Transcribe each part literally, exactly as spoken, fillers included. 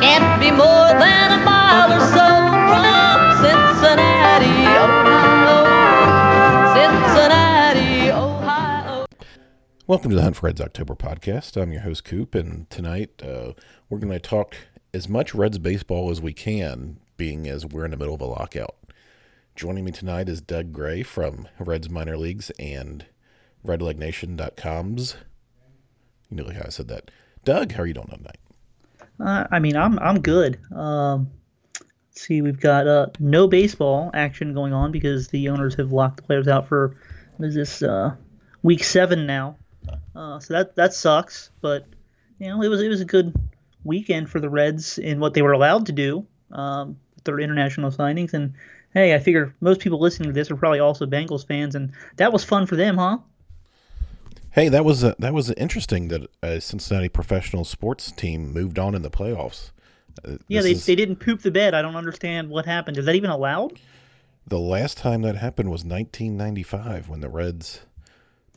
Can't be more than a mile or so from Cincinnati, Ohio. Cincinnati, Ohio. Welcome to the Hunt for Reds October podcast. I'm your host, Coop, and tonight uh, we're going to talk as much Reds baseball as we can, being as we're in the middle of a lockout. Joining me tonight is Doug Gray from Reds Minor Leagues and Red Leg Nation dot com's. You know how I said that. Doug, how are you doing tonight? Uh, I mean, I'm I'm good. Um, let's see, we've got uh, no baseball action going on because the owners have locked the players out for, what is this, uh, week seven now. Uh, so that that sucks, but you know it was it was a good weekend for the Reds in what they were allowed to do um, with their international signings. And hey, I figure most people listening to this are probably also Bengals fans, and that was fun for them, huh? Hey, that was a, that was interesting that a Cincinnati professional sports team moved on in the playoffs. Uh, yeah, they is, they didn't poop the bed. I don't understand what happened. Is that even allowed? The last time that happened was nineteen ninety-five when the Reds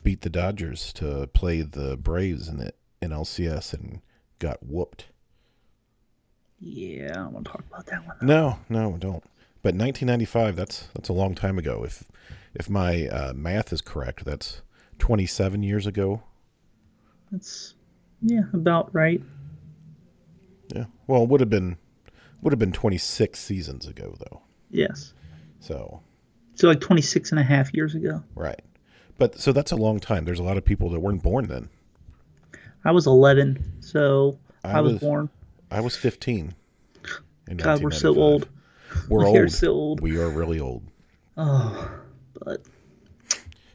beat the Dodgers to play the Braves in the N L C S and got whooped. Yeah, I don't want to talk about that one. Though. No, no, don't. But nineteen ninety-five, that's that's a long time ago. If if my uh, math is correct, that's twenty-seven years ago. That's, yeah, about right. Yeah. Well, it would have been would have been twenty-six seasons ago, though. Yes. So. So like twenty-six and a half years ago. Right. But so that's a long time. There's a lot of people that weren't born then. I was eleven, so I, I was, was born. I was fifteen. God, we're so old. We're we old. We're so old. We are really old. Oh, but.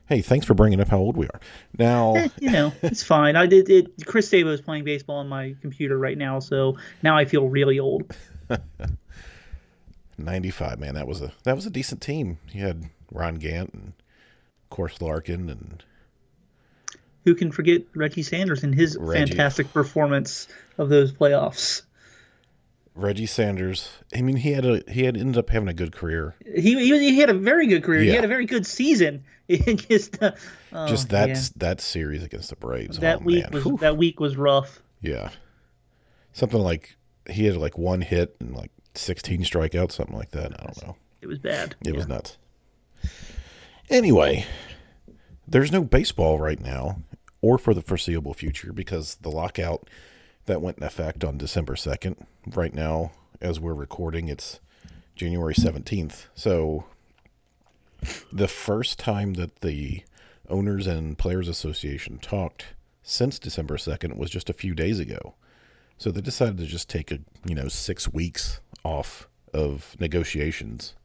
Hey, thanks for bringing up how old we are. Now, eh, you know, it's fine. I did it. Chris Sabo is playing baseball on my computer right now, so now I feel really old. ninety-five, man, that was a that was a decent team. You had Ron Gant and, of course, Larkin, and who can forget Reggie Sanders and his Reggie. fantastic performance of those playoffs. Reggie Sanders. I mean, he had a he had ended up having a good career. He he, he had a very good career. Yeah. He had a very good season. just uh, oh, just that yeah. that series against the Braves. That oh, week man. was Whew. that week was rough. Yeah, something like he had like one hit and like sixteen strikeouts, something like that. I don't know. It was bad. It yeah. was nuts. Anyway, there's no baseball right now, or for the foreseeable future, because the lockout that went in effect on December second. Right now, as we're recording, it's January seventeenth. So the first time that the Owners and Players Association talked since December second was just a few days ago. So they decided to just take a, you know, six weeks off of negotiations.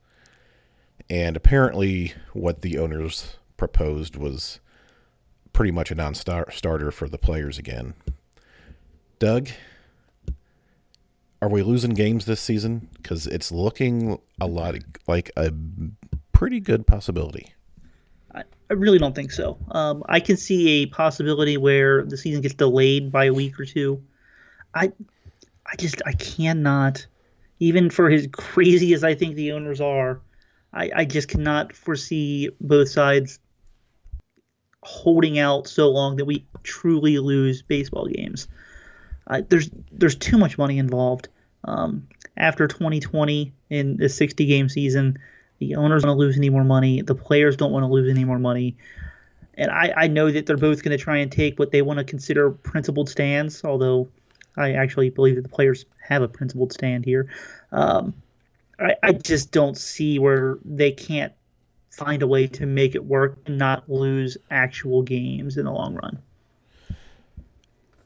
And apparently what the owners proposed was pretty much a non-starter for the players again. Doug, are we losing games this season? Because it's looking a lot like a pretty good possibility. I, I really don't think so. Um, I can see a possibility where the season gets delayed by a week or two. I, I just I cannot, even for as crazy as I think the owners are, I, I just cannot foresee both sides holding out so long that we truly lose baseball games. Uh, there's there's too much money involved. Um, after twenty twenty, in the sixty-game season, the owners don't want to lose any more money. The players don't want to lose any more money. And I, I know that they're both going to try and take what they want to consider principled stands, although I actually believe that the players have a principled stand here. Um, I, I just don't see where they can't find a way to make it work and not lose actual games in the long run.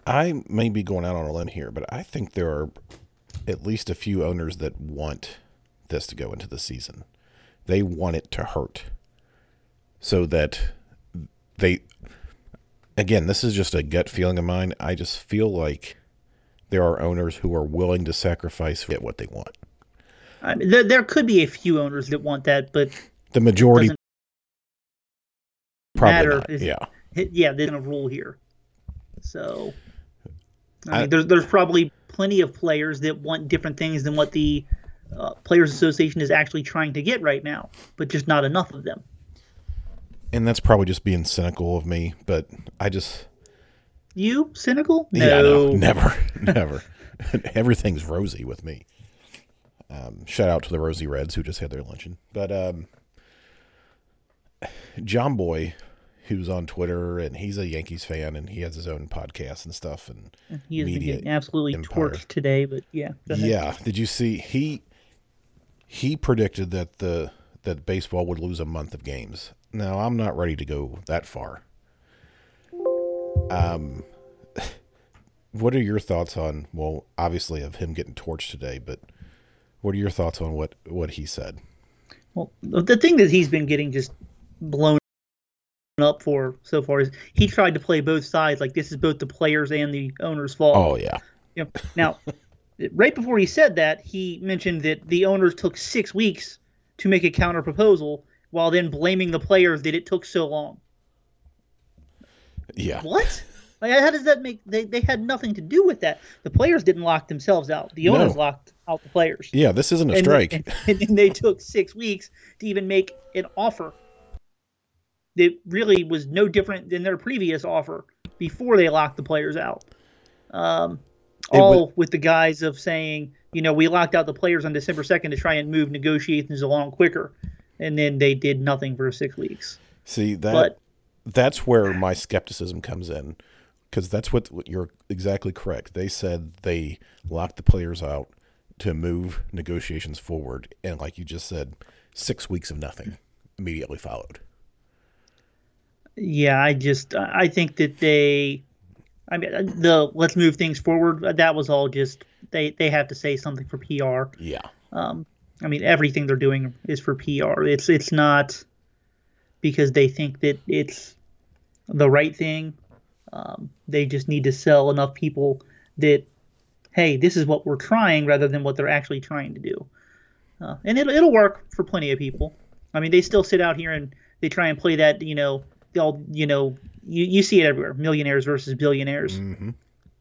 I may be going out on a limb here, but I think there are at least a few owners that want this to go into the season. They want it to hurt so that they, again, this is just a gut feeling of mine. I just feel like there are owners who are willing to sacrifice to get what they want. I mean, there, there could be a few owners that want that, but the majority probably not. Yeah. yeah, they're going to rule here. So, I mean, I, there's, there's probably plenty of players that want different things than what the uh, Players Association is actually trying to get right now, but just not enough of them. And that's probably just being cynical of me, but I just... You? Cynical? No. Yeah, no, never, never. Everything's rosy with me. Um, shout out to the Rosy Reds who just had their luncheon. But um, John Boy, who's on Twitter, and he's a Yankees fan, and he has his own podcast and stuff. And he is getting absolutely empire. torched today, but yeah. Yeah, did you see? He he predicted that the that baseball would lose a month of games. Now, I'm not ready to go that far. Um, what are your thoughts on, well, obviously of him getting torched today, but what are your thoughts on what, what he said? Well, the thing that he's been getting just blown up for so far is he tried to play both sides. Like, this is both the players and the owner's fault. Oh, yeah. You know, now, right before he said that, he mentioned that the owners took six weeks to make a counter proposal while then blaming the players that it took so long. Yeah. What? Like, how does that make? They they had nothing to do with that. The players didn't lock themselves out. The owners no. locked out the players. Yeah, this isn't a and strike. They, and, and they took six weeks to even make an offer. It really was no different than their previous offer before they locked the players out. Um, all was, with the guise of saying, you know, we locked out the players on December second to try and move negotiations along quicker, and then they did nothing for six weeks. See that. But, that's where my skepticism comes in, because that's what, what you're exactly correct. They said they locked the players out to move negotiations forward. And like you just said, six weeks of nothing immediately followed. Yeah, I just I think that they I mean, the let's move things forward. That was all just they, they have to say something for P R. Yeah. Um, I mean, everything they're doing is for P R. It's it's not. Because they think that it's the right thing. Um, they just need to sell enough people that, hey, this is what we're trying rather than what they're actually trying to do. Uh, and it'll, it'll work for plenty of people. I mean, they still sit out here and they try and play that, you know, they'll, you know, you, you see it everywhere. Millionaires versus billionaires. Mm-hmm.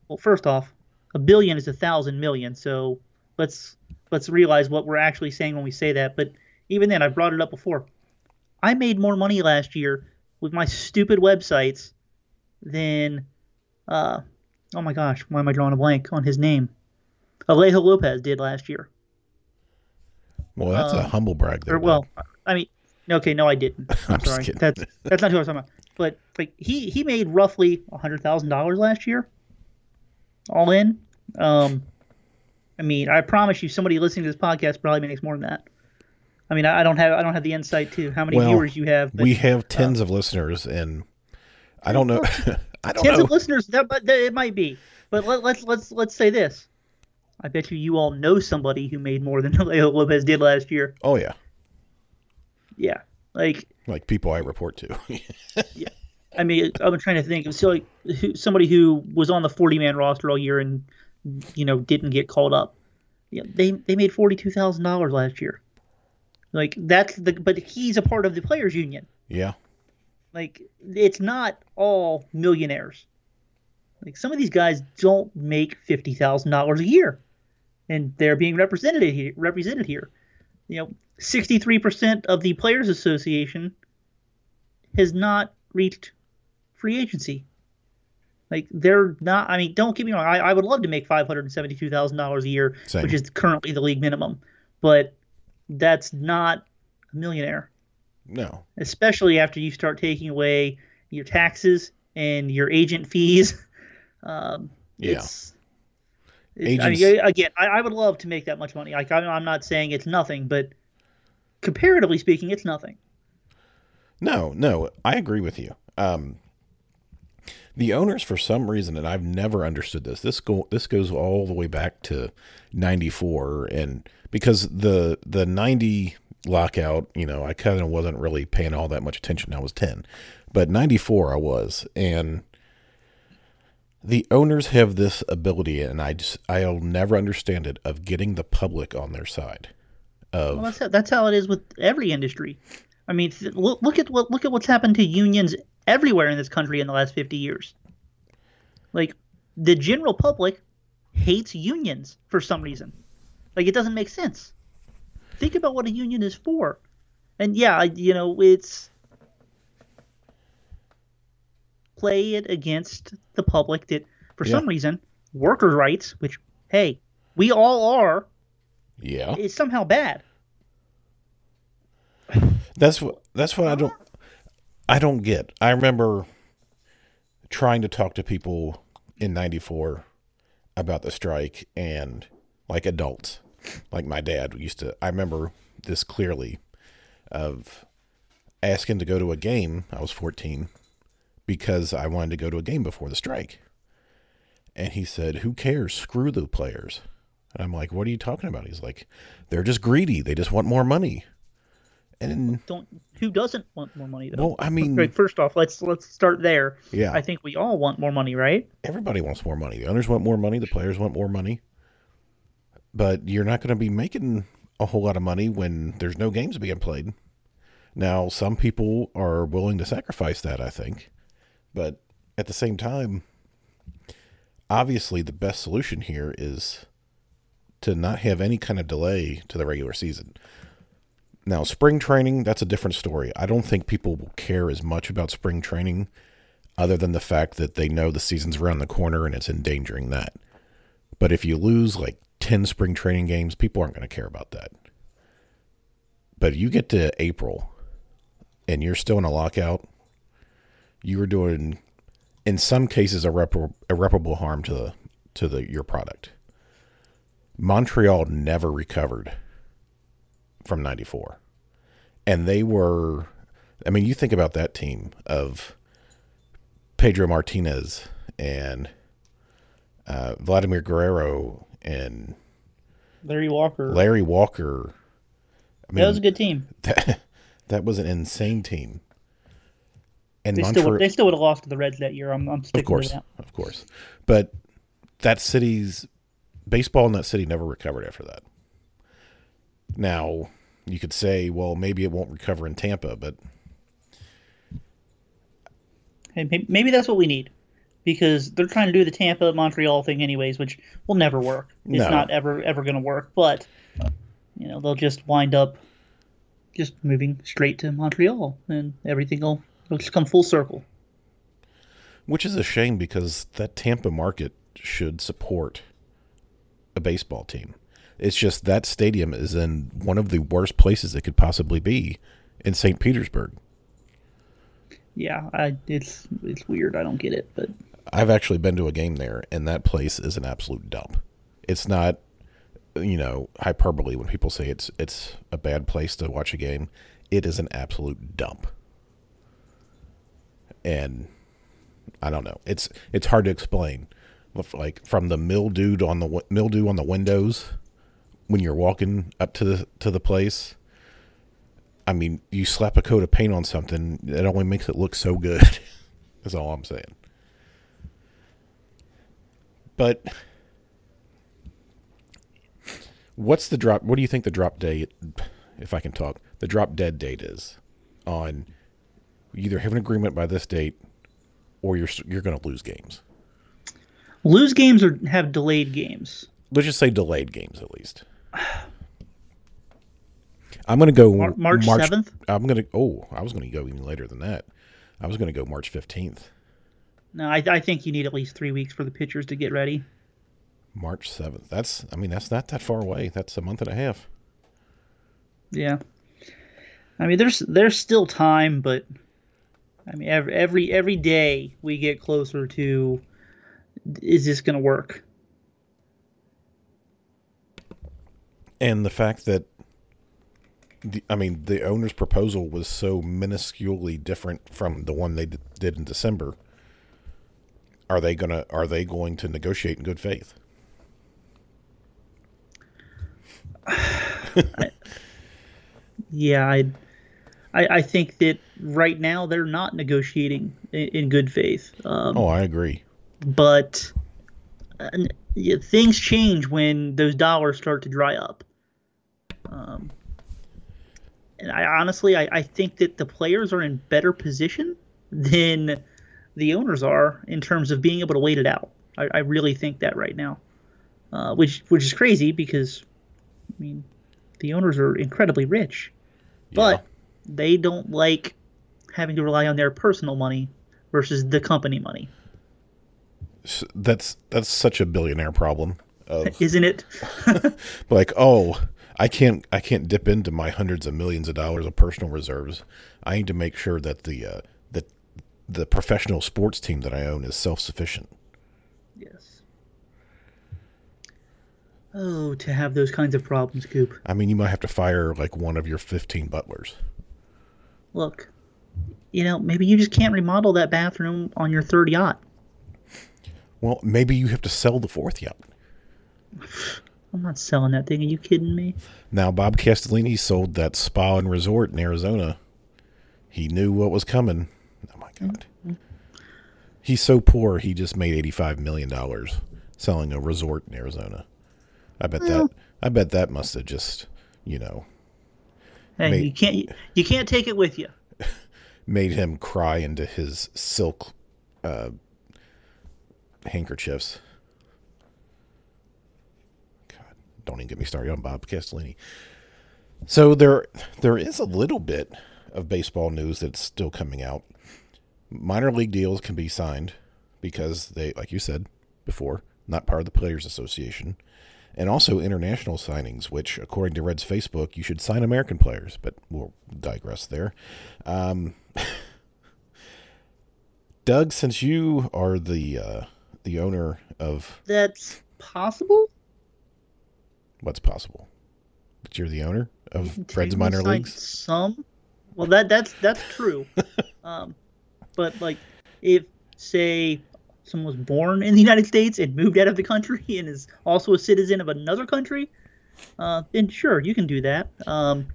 Well, first off, a billion is a thousand million. So let's let's realize what we're actually saying when we say that. But even then, I've brought it up before. I made more money last year with my stupid websites than, uh, oh my gosh, why am I drawing a blank on his name? Alejo Lopez did last year. Well, that's um, a humble brag there. Or, well, I mean, okay, no, I didn't. I'm, I'm sorry. Just that's that's not who I was talking about. But like, he he made roughly one hundred thousand dollars last year, all in. Um, I mean, I promise you, somebody listening to this podcast probably makes more than that. I mean, I don't have I don't have the insight to how many well, viewers you have. But, we have tens uh, of listeners, and I don't know. I don't tens know. Tens of listeners, that, that it might be. But let, let's let's let's say this: I bet you you all know somebody who made more than Alejo Lopez did last year. Oh yeah, yeah, like like people I report to. Yeah, I mean, I'm trying to think. So like who, somebody who was on the forty-man roster all year and you know didn't get called up. Yeah, they they made forty-two thousand dollars last year. Like that's the, but he's a part of the players' union. Yeah. Like it's not all millionaires. Like some of these guys don't make fifty thousand dollars a year, and they're being represented here. Represented here, you know, sixty-three percent of the Players Association has not reached free agency. Like they're not. I mean, don't get me wrong. I, I would love to make five hundred and seventy-two thousand dollars a year, Same. Which is currently the league minimum, but. That's not a millionaire. No. Especially after you start taking away your taxes and your agent fees. Um, yeah. It's, it's, I mean, again, I, I would love to make that much money. Like, I, I'm not saying it's nothing, but comparatively speaking, it's nothing. No, no, I agree with you. Um, the owners, for some reason, and I've never understood this, this, go, this goes all the way back to ninety-four and... Because the the ninety lockout, you know, I kind of wasn't really paying all that much attention. I was ten. But ninety-four I was. And the owners have this ability, and I just, I'll never understand it, of getting the public on their side. Of, well, that's how, that's how it is with every industry. I mean, look, look at what look at what's happened to unions everywhere in this country in the last fifty years. Like, the general public hates unions for some reason. Like, it doesn't make sense. Think about what a union is for. And yeah, you know, it's play it against the public that, for yeah. some reason, worker rights, which, hey, we all are, yeah, is somehow bad. That's what. That's what I don't. I don't get. I remember trying to talk to people in ninety-four about the strike, and like adults, like my dad used to. I remember this clearly, of asking to go to a game. I was fourteen because I wanted to go to a game before the strike, and he said, "Who cares? Screw the players." And I'm like, "What are you talking about?" He's like, "They're just greedy. They just want more money." And don't who doesn't want more money though? Well, I mean, right, first off, let's let's start there. Yeah, I think we all want more money, right? Everybody wants more money. The owners want more money. The players want more money. But you're not going to be making a whole lot of money when there's no games being played. Now, some people are willing to sacrifice that, I think. But at the same time, obviously, the best solution here is to not have any kind of delay to the regular season. Now, spring training, that's a different story. I don't think people will care as much about spring training other than the fact that they know the season's around the corner and it's endangering that. But if you lose like ten spring training games, people aren't going to care about that. But you get to April and you're still in a lockout, you are doing, in some cases, irreparable, irreparable harm to the to the your product. Montreal never recovered from ninety-four, and they were, I mean, you think about that team of Pedro Martinez and uh, Vladimir Guerrero and Larry Walker. Larry Walker. I mean, that was a good team. That, that was an insane team. And they, Montre- still would, they still would have lost to the Reds that year. I'm, I'm sticking of course, with that. Of course. But that city's baseball in that city never recovered after that. Now, you could say, well, maybe it won't recover in Tampa, but hey, maybe that's what we need, because they're trying to do the Tampa Montreal thing anyways, which will never work. It's no. not ever ever going to work, but you know, they'll just wind up just moving straight to Montreal, and everything will it'll just come full circle. Which is a shame, because that Tampa market should support a baseball team. It's just that stadium is in one of the worst places it could possibly be, in Saint Petersburg. Yeah, I, it's it's weird. I don't get it, but I've actually been to a game there, and that place is an absolute dump. It's not, you know, hyperbole when people say it's it's a bad place to watch a game. It is an absolute dump, and I don't know. It's it's hard to explain, like from the mildew on the mildew on the windows. When you're walking up to the to the place, I mean, you slap a coat of paint on something, it only makes it look so good. That's all I'm saying. But what's the drop? What do you think the drop date, if I can talk, the drop dead date is on? You either have an agreement by this date, or you're you're going to lose games. Lose games or have delayed games. Let's just say delayed games at least. I'm going to go March, March seventh. I'm going to oh, I was going to go even later than that. I was going to go March fifteenth. No, I, I think you need at least three weeks for the pitchers to get ready. March seventh. That's I mean that's not that far away. That's a month and a half. Yeah, I mean there's there's still time, but I mean every every, every day we get closer to, is this going to work? And the fact that, the, I mean, the owner's proposal was so minusculely different from the one they d- did in December. Are they gonna? Are they going to negotiate in good faith? I, yeah, I, I, I think that right now they're not negotiating in, in good faith. Um, oh, I agree. But uh, things change when those dollars start to dry up. Um, and I honestly, I, I think that the players are in better position than the owners are in terms of being able to wait it out. I, I really think that right now, uh, which which is crazy because, I mean, the owners are incredibly rich, yeah. but they don't like having to rely on their personal money versus the company money. That's that's such a billionaire problem, of, isn't it? Like, oh, I can't I can't dip into my hundreds of millions of dollars of personal reserves. I need to make sure that the uh, that the professional sports team that I own is self sufficient. Yes. Oh, to have those kinds of problems, Coop. I mean, you might have to fire like one of your fifteen butlers. Look, you know, maybe you just can't remodel that bathroom on your third yacht. Well, maybe you have to sell the fourth yacht. I'm not selling that thing. Are you kidding me? Now, Bob Castellini sold that spa and resort in Arizona. He knew what was coming. Oh, my God. Mm-hmm. He's so poor, he just made eighty-five million dollars selling a resort in Arizona. I bet well, that I bet that must have just, you know. Hey, made, you can't you can't take it with you. Made him cry into his silk uh handkerchiefs. God, don't even get me started on Bob Castellini. So there, there is a little bit of baseball news that's still coming out. Minor league deals can be signed because they, like you said before, not part of the Players Association, and also international signings, which, according to Red's Facebook, you should sign American players. But we'll digress there. Um, Doug, since you are the uh, the owner of... That's possible? What's possible? That you're the owner of Red's minor leagues? Some. Well, that that's that's true. um, but, like, if, say, someone was born in the United States and moved out of the country and is also a citizen of another country, uh, then sure, you can do that. Um,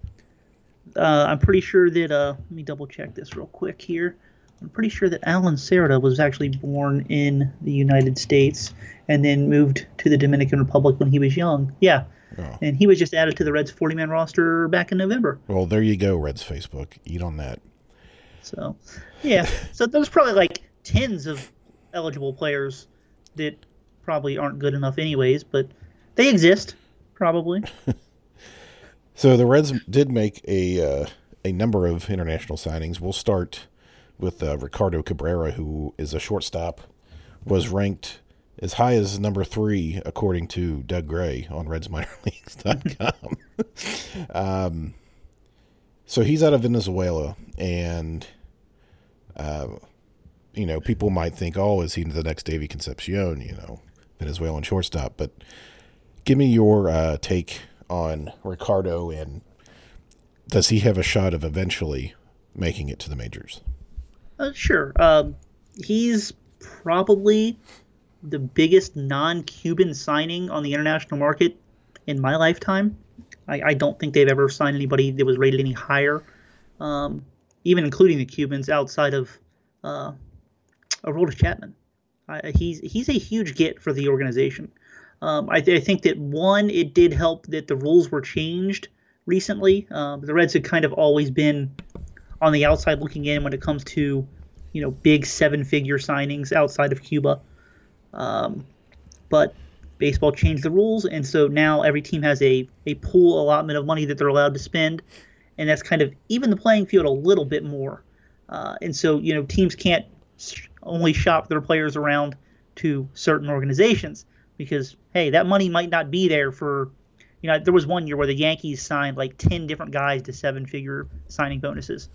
uh, I'm pretty sure that... Uh, let me double-check this real quick here. I'm pretty sure that Alan Cerda was actually born in the United States and then moved to the Dominican Republic when he was young. Yeah. Oh. And he was just added to the Reds forty-man roster back in November. Well, there you go, Reds Facebook. Eat on that. So, yeah. So there's probably like tens of eligible players that probably aren't good enough anyways, but they exist, probably. So the Reds did make a, uh, a number of international signings. We'll start... with uh, Ricardo Cabrera, who is a shortstop, was ranked as high as number three, according to Doug Gray on Reds Minor Leagues dot com. um, so he's out of Venezuela, and, uh, you know, people might think, oh, is he the next Davey Concepcion, you know, Venezuelan shortstop. But give me your uh, take on Ricardo, and does he have a shot of eventually making it to the majors? Uh, sure. Uh, he's probably the biggest non-Cuban signing on the international market in my lifetime. I, I don't think they've ever signed anybody that was rated any higher, um, even including the Cubans outside of uh, Aroldis Chapman. I, he's he's a huge get for the organization. Um, I, th- I think that, one, it did help that the rules were changed recently. Uh, the Reds had kind of always been on the outside looking in when it comes to, you know, big seven-figure signings outside of Cuba. Um, but baseball changed the rules, and so now every team has a, a pool allotment of money that they're allowed to spend, and that's kind of even the playing field a little bit more. Uh, and so, you know, teams can't only shop their players around to certain organizations because, hey, that money might not be there for, you know, there was one year where the Yankees signed like ten different guys to seven-figure signing bonuses.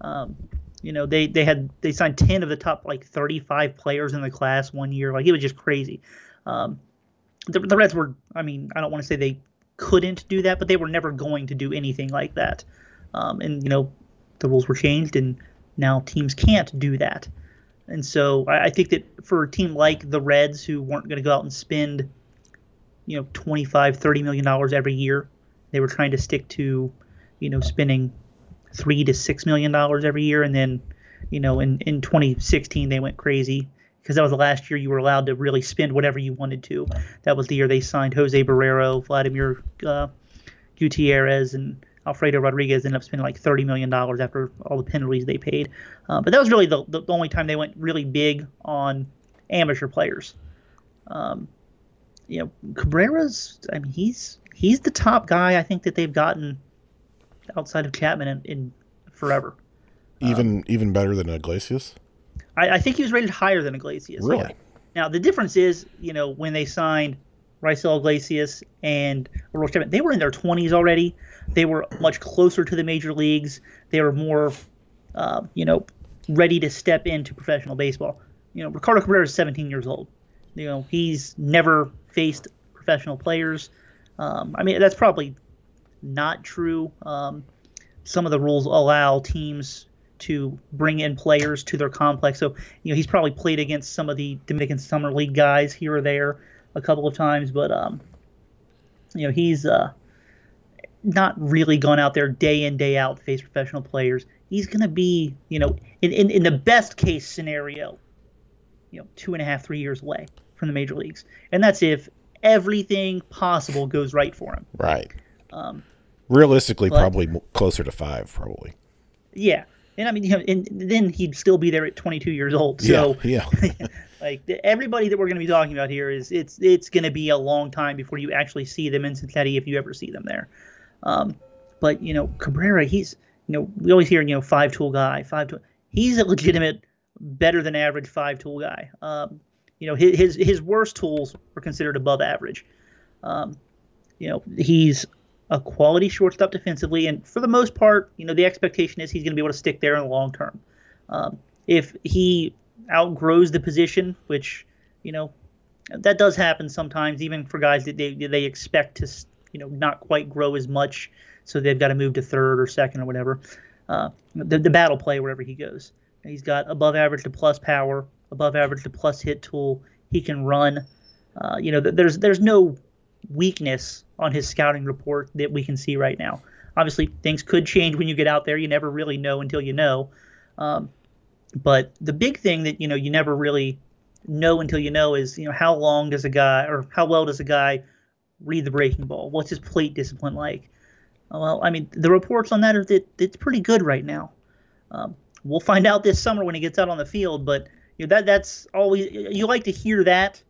Um, you know, they, they had, they signed ten of the top like thirty-five players in the class one year. Like, it was just crazy. Um, the, the Reds were, I mean, I don't want to say they couldn't do that, but they were never going to do anything like that. Um, and you know, the rules were changed and now teams can't do that. And so I, I think that for a team like the Reds, who weren't going to go out and spend, you know, twenty-five, thirty million dollars every year, they were trying to stick to, you know, spending three to six million dollars every year. And then, you know, in, in twenty sixteen, they went crazy because that was the last year you were allowed to really spend whatever you wanted to. That was the year they signed Jose Barrero, Vladimir uh, Gutierrez, and Alfredo Rodriguez ended up spending like thirty million dollars after all the penalties they paid. Uh, but that was really the, the only time they went really big on amateur players. Um, you know, Cabrera's, I mean, he's he's the top guy I think that they've gotten outside of Chapman in, in forever. Even um, even better than Iglesias? I, I think he was rated higher than Iglesias. Really? Yeah. Now, the difference is, you know, when they signed Raisel Iglesias and Aroldis Chapman, they were in their twenties already. They were much closer to the major leagues. They were more, uh, you know, ready to step into professional baseball. You know, Ricardo Cabrera is seventeen years old. You know, he's never faced professional players. Um, I mean, that's probably not true. Um, some of the rules allow teams to bring in players to their complex. So, you know, he's probably played against some of the Dominican Summer League guys here or there a couple of times. But, um, you know, he's uh, not really gone out there day in, day out to face professional players. He's going to be, you know, in, in, in the best case scenario, you know, two and a half, three years away from the major leagues. And that's if everything possible goes right for him. Right. Um, Realistically, but, probably closer to five, probably. Yeah. And I mean, you know, and then he'd still be there at twenty-two years old. So, yeah, yeah. Like everybody that we're going to be talking about here is it's it's going to be a long time before you actually see them in Cincinnati if you ever see them there. Um, but you know, Cabrera, he's you know we always hear you know five tool guy, five tool. He's a legitimate, better than average five tool guy. Um, you know, his his his worst tools are considered above average. Um, you know, he's a quality shortstop defensively, and for the most part, you know, the expectation is he's going to be able to stick there in the long term. Um, if he outgrows the position, which, you know, that does happen sometimes, even for guys that they they expect to, you know, not quite grow as much, so they've got to move to third or second or whatever. Uh, the, the battle play wherever he goes. He's got above average to plus power, above average to plus hit tool. He can run. Uh, you know, there's there's no weakness on his scouting report that we can see right now. Obviously, things could change when you get out there. You never really know until you know. Um, but the big thing that, you know, you never really know until you know is, you know, how long does a guy or how well does a guy read the breaking ball? What's his plate discipline like? Well, I mean, the reports on that are that it's pretty good right now. Um, we'll find out this summer when he gets out on the field, but you know, that that's always, you like to hear that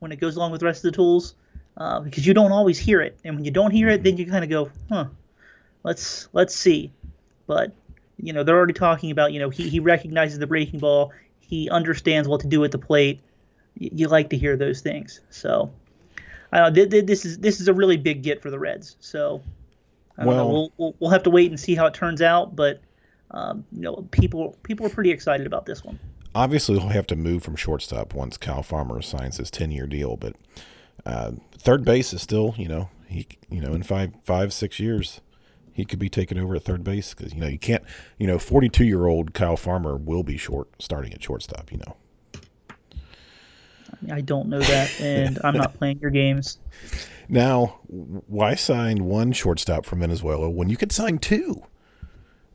when it goes along with the rest of the tools. Uh, because you don't always hear it, and when you don't hear it, then you kind of go, "Huh, let's let's see." But you know, they're already talking about you know he he recognizes the breaking ball, he understands what to do at the plate. Y- you like to hear those things, so I uh, th- th- this is this is a really big get for the Reds. So I don't well, know. We'll, we'll we'll have to wait and see how it turns out, but um, you know, people people are pretty excited about this one. Obviously, he'll have to move from shortstop once Kyle Farmer signs his ten-year deal, but. Uh, third base is still, you know, he, you know, in five, five, six years, he could be taken over at third base because you know you can't, you know, forty-two-year-old Kyle Farmer will be short starting at shortstop, you know. I don't know that, and I'm not playing your games. Now, why sign one shortstop from Venezuela when you could sign two?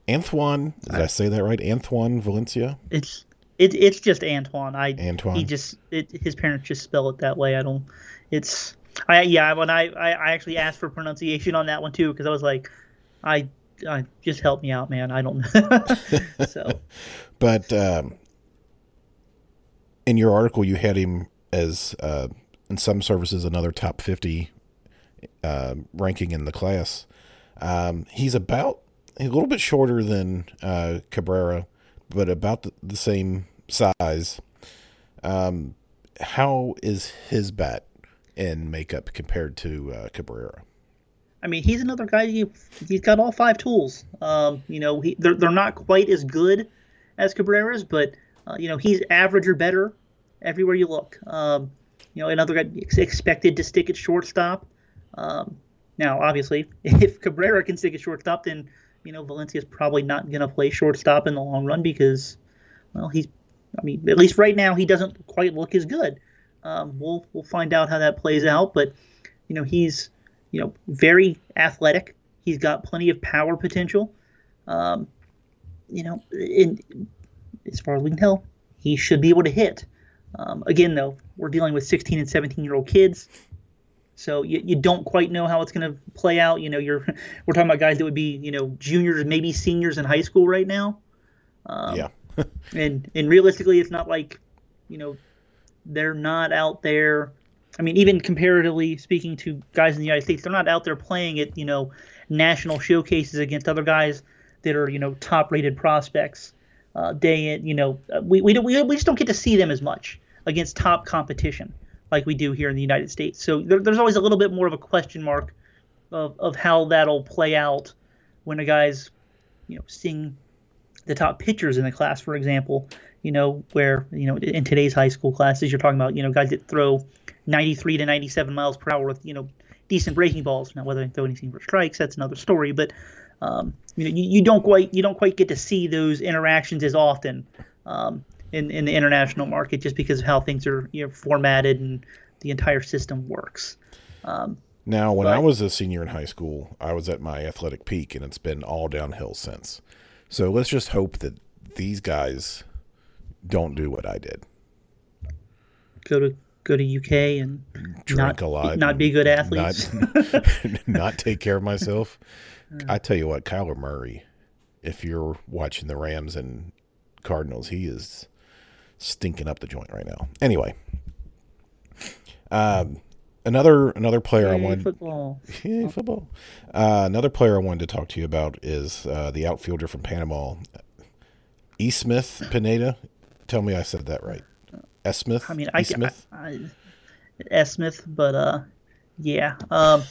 Antoine, did I, I say that right? Antoine Valencia. It's it, it's just Antoine. I Antoine. He just it, his parents just spell it that way. I don't. It's I yeah when I, I actually asked for pronunciation on that one too because I was like I I just help me out, man, I don't know. So but um, in your article you had him as uh, in some services another top fifty uh, ranking in the class. Um, he's about a little bit shorter than uh, Cabrera, but about the, the same size. Um, how is his bat and makeup compared to uh, Cabrera? I mean, he's another guy. He, he's got all five tools. Um, you know, he, they're they're not quite as good as Cabrera's, but uh, you know, he's average or better everywhere you look. Um, you know, another guy expected to stick at shortstop. Um, now, obviously, if Cabrera can stick at shortstop, then you know Valencia's probably not going to play shortstop in the long run because, well, he's. I mean, at least right now, he doesn't quite look as good. Um, we'll we'll find out how that plays out, but you know he's you know very athletic. He's got plenty of power potential. Um, you know, in, as far as we can tell, he should be able to hit. Um, again, though, we're dealing with sixteen and seventeen year old kids, So you, you don't quite know how it's going to play out. You know, you're we're talking about guys that would be, you know, juniors, maybe seniors in high school right now. Um, yeah. and and realistically, it's not like, you know, they're not out there. I mean, even comparatively speaking to guys in the United States, they're not out there playing at, you know, national showcases against other guys that are, you know, top-rated prospects. Uh, day in, you know, we we, don't, we we just don't get to see them as much against top competition like we do here in the United States. So there, there's always a little bit more of a question mark of, of how that'll play out when a guy's, you know, seeing the top pitchers in the class, for example, you know, where, you know, in today's high school classes, you're talking about, you know, guys that throw ninety-three to ninety-seven miles per hour with, you know, decent breaking balls. Now, whether they throw anything for strikes, that's another story. But um, you know, you, you don't quite you don't quite get to see those interactions as often um, in in the international market, just because of how things are, you know, formatted and the entire system works. Um, now, when but, I was a senior in high school, I was at my athletic peak, and it's been all downhill since. So let's just hope that these guys don't do what I did. Go to. Go to U K and drink not, a lot, not be good athletes, not, not take care of myself. I tell you what, Kyler Murray, if you're watching the Rams and Cardinals, he is stinking up the joint right now. Anyway, um, another another player Yay, I wanted football, yeah, football. Uh, another player I wanted to talk to you about is uh, the outfielder from Panama, E. Smith Pineda. Tell me I said that right. S. Smith. I mean, I, e. Smith? I, I S. Smith, but uh, yeah. Um,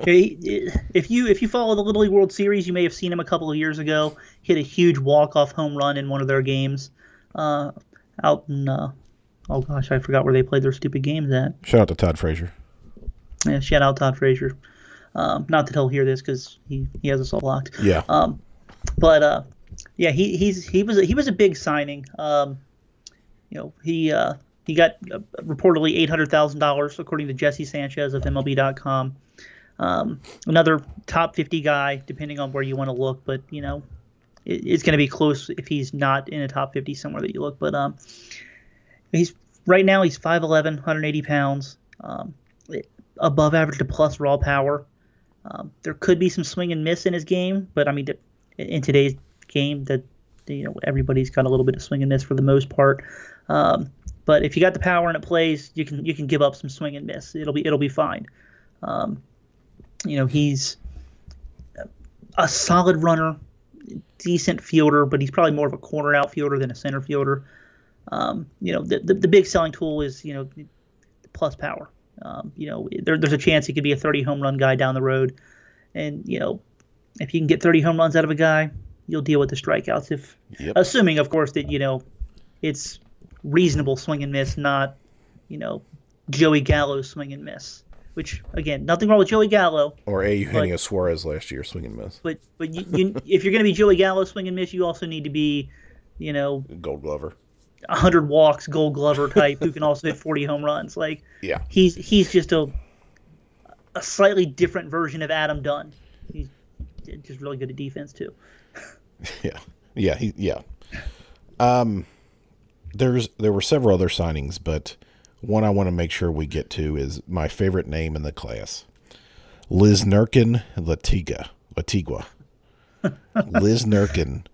if you if you follow the Little League World Series, you may have seen him a couple of years ago. Hit a huge walk-off home run in one of their games, uh, out in uh, oh gosh, I forgot where they played their stupid games at. Shout out to Todd Frazier. Yeah, shout out Todd Frazier. Um, not that he'll hear this because he, he has us all locked. Yeah. Um, but uh, yeah, he he's he was he was a big signing. Um. You know, he uh, he got uh, reportedly eight hundred thousand dollars, according to Jesse Sanchez of M L B dot com. Um, another top fifty guy, depending on where you want to look. But, you know, it, it's going to be close if he's not in a top fifty somewhere that you look. But um, he's right now he's five eleven, one hundred eighty pounds, um, above average to plus raw power. Um, there could be some swing and miss in his game. But, I mean, to, in today's game, that you know, everybody's got a little bit of swing and miss for the most part. Um, but if you got the power and it plays, you can you can give up some swing and miss. It'll be it'll be fine. Um, you know, he's a solid runner, decent fielder, but he's probably more of a corner outfielder than a center fielder. Um, you know, the, the the big selling tool is, you know, plus power. Um, you know, there, there's a chance he could be a thirty home run guy down the road, and you know, if you can get thirty home runs out of a guy, you'll deal with the strikeouts. If yep. assuming, of course, that you know, it's reasonable swing and miss, not, you know, Joey Gallo swing and miss, which, again, nothing wrong with Joey Gallo. Or a Eugenio Suarez last year swing and miss. But but you, you, if you're going to be Joey Gallo swing and miss, you also need to be, you know, Gold Glover. one hundred walks, Gold Glover type who can also hit forty home runs. Like, yeah. he's he's just a a slightly different version of Adam Dunn. He's just really good at defense too. yeah. Yeah, he yeah. Um There's there were several other signings, but one I want to make sure we get to is my favorite name in the class, Liz Nurkin Latiga Latigua. Liz Nurkin.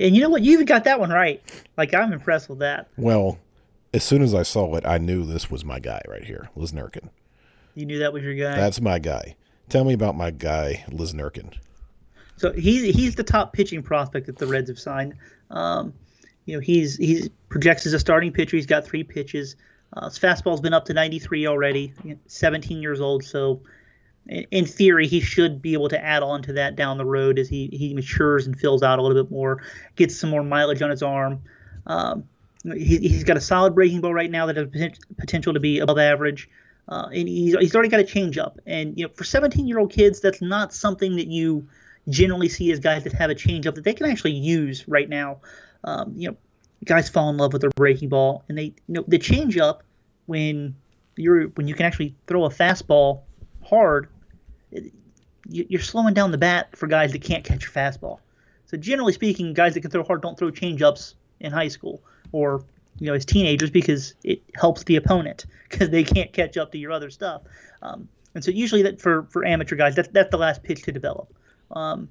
And you know what? You even got that one right. Like, I'm impressed with that. Well, as soon as I saw it, I knew this was my guy right here, Liz Nurkin. You knew that was your guy. That's my guy. Tell me about my guy, Liz Nurkin. So he's he's the top pitching prospect that the Reds have signed. Um, You know, he's he's projects as a starting pitcher. He's got three pitches. Uh, his fastball's been up to ninety-three already. seventeen years old, so in, in theory, he should be able to add on to that down the road as he, he matures and fills out a little bit more, gets some more mileage on his arm. Um, he, he's got a solid breaking ball right now that has poten- potential to be above average, uh, and he's he's already got a changeup. And you know, for seventeen-year-old kids, that's not something that you generally see as guys that have a changeup that they can actually use right now. Um, you know, guys fall in love with their breaking ball, and they, you know, the changeup when you're when you can actually throw a fastball hard, it, you're slowing down the bat for guys that can't catch a fastball. So generally speaking, guys that can throw hard don't throw changeups in high school or you know, as teenagers, because it helps the opponent because they can't catch up to your other stuff. Um, and so usually that for, for amateur guys, that's, that's the last pitch to develop. Um,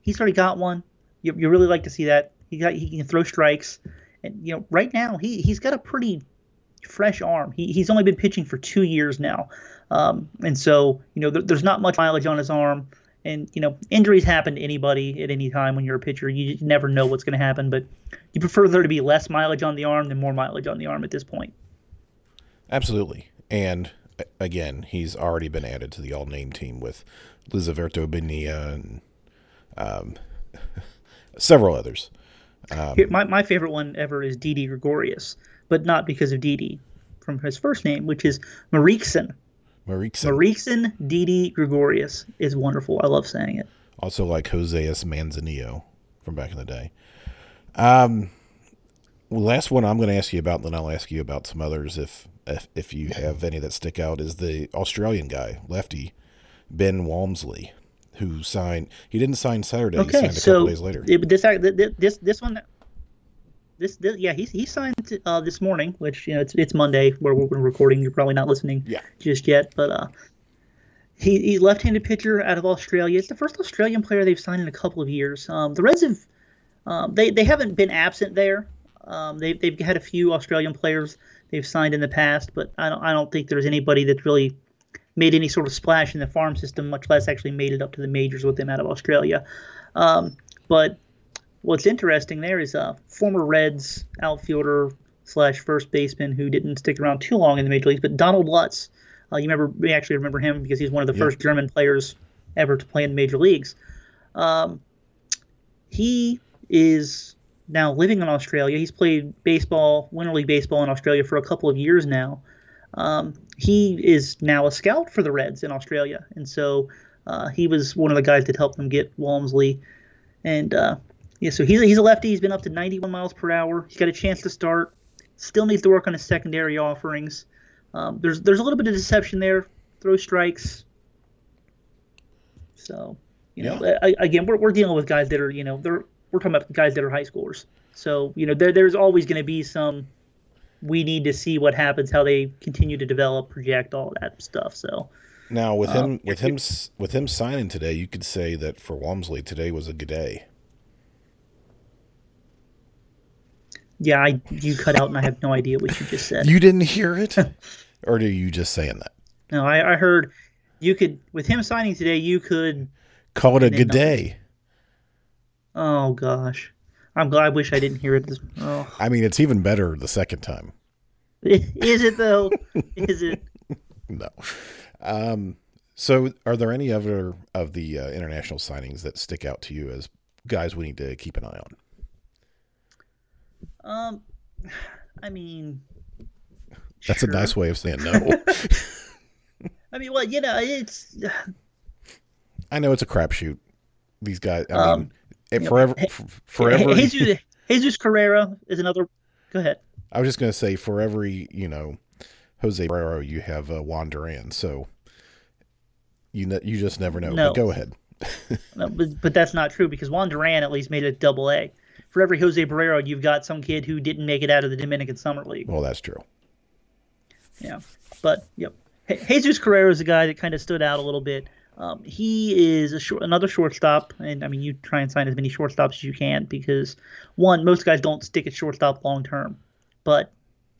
he's already got one. You, you really like to see that. He got, he can throw strikes. And, you know, right now he, he's got a pretty fresh arm. He, he's only been pitching for two years now. Um, and so, you know, th- there's not much mileage on his arm. And, you know, injuries happen to anybody at any time when you're a pitcher. You never know what's going to happen, but you prefer there to be less mileage on the arm than more mileage on the arm at this point. Absolutely. And, again, he's already been added to the all-name team with Liz Pineda and um, several others. Um, Here, my, my favorite one ever is Didi Gregorius, but not because of Didi, from his first name, which is Marikson. Marikson. Marikson Didi Gregorius is wonderful. I love saying it. Also like Joseus Manzanillo from back in the day. Um, well, last one I'm going to ask you about, and then I'll ask you about some others if if, if you have any that stick out, is the Australian guy, lefty, Ben Walmsley, who signed – he didn't sign Saturday. Okay, he signed a so couple days later. It, this, this, this one – This, this, yeah, he he signed uh, this morning, which, you know, it's it's Monday where we're recording. You're probably not listening yeah. just yet, but uh, he he's left-handed pitcher out of Australia. It's the first Australian player they've signed in a couple of years. Um, the Reds have um, they they haven't been absent there. Um, they they've had a few Australian players they've signed in the past, but I don't I don't think there's anybody that's really made any sort of splash in the farm system, much less actually made it up to the majors with them out of Australia. Um, but what's interesting there is a former Reds outfielder slash first baseman who didn't stick around too long in the major leagues, but Donald Lutz. Uh, you remember, we actually remember him because he's one of the yeah. first German players ever to play in the major leagues. Um, he is now living in Australia. He's played baseball, Winter League baseball in Australia for a couple of years now. Um, he is now a scout for the Reds in Australia, and so uh, he was one of the guys that helped them get Walmsley. And uh, Yeah, so he's a, he's a lefty. He's been up to ninety-one miles per hour. He's got a chance to start. Still needs to work on his secondary offerings. Um, there's there's a little bit of deception there. Throw strikes. So, you know, yeah. I, again, we're we're dealing with guys that are, you know, they're we're talking about guys that are high schoolers. So, you know, there there's always going to be some. We need to see what happens, how they continue to develop, project, all that stuff. So. Now with him um, with him with him signing today, you could say that for Walmsley, today was a good day. Yeah, I, you cut out, and I have no idea what you just said. You didn't hear it? Or are you just saying that? No, I, I heard you could, with him signing today, you could... Call it a good day. Oh, gosh. I'm glad. I wish I didn't hear it. This, oh. I mean, it's even better the second time. Is it, though? Is it? No. Um, so are there any other of the uh, international signings that stick out to you as guys we need to keep an eye on? Um, I mean, that's sure. a nice way of saying no. I mean, well, you know, it's. I know it's a crapshoot. These guys, I um, mean, it forever, know, f- forever. Jesus, Jesus Carrera is another. Go ahead. I was just going to say, for every, you know, Jose Barrero, you have uh, Juan Duran. So you ne- you just never know. No. But go ahead. no, but, but that's not true because Juan Duran at least made a double A. For every Jose Barrero, you've got some kid who didn't make it out of the Dominican Summer League. Well, that's true. Yeah, but yep. Jesus Carrera is a guy that kind of stood out a little bit. Um, he is a short, another shortstop, and I mean, you try and sign as many shortstops as you can because, one, most guys don't stick at shortstop long term. But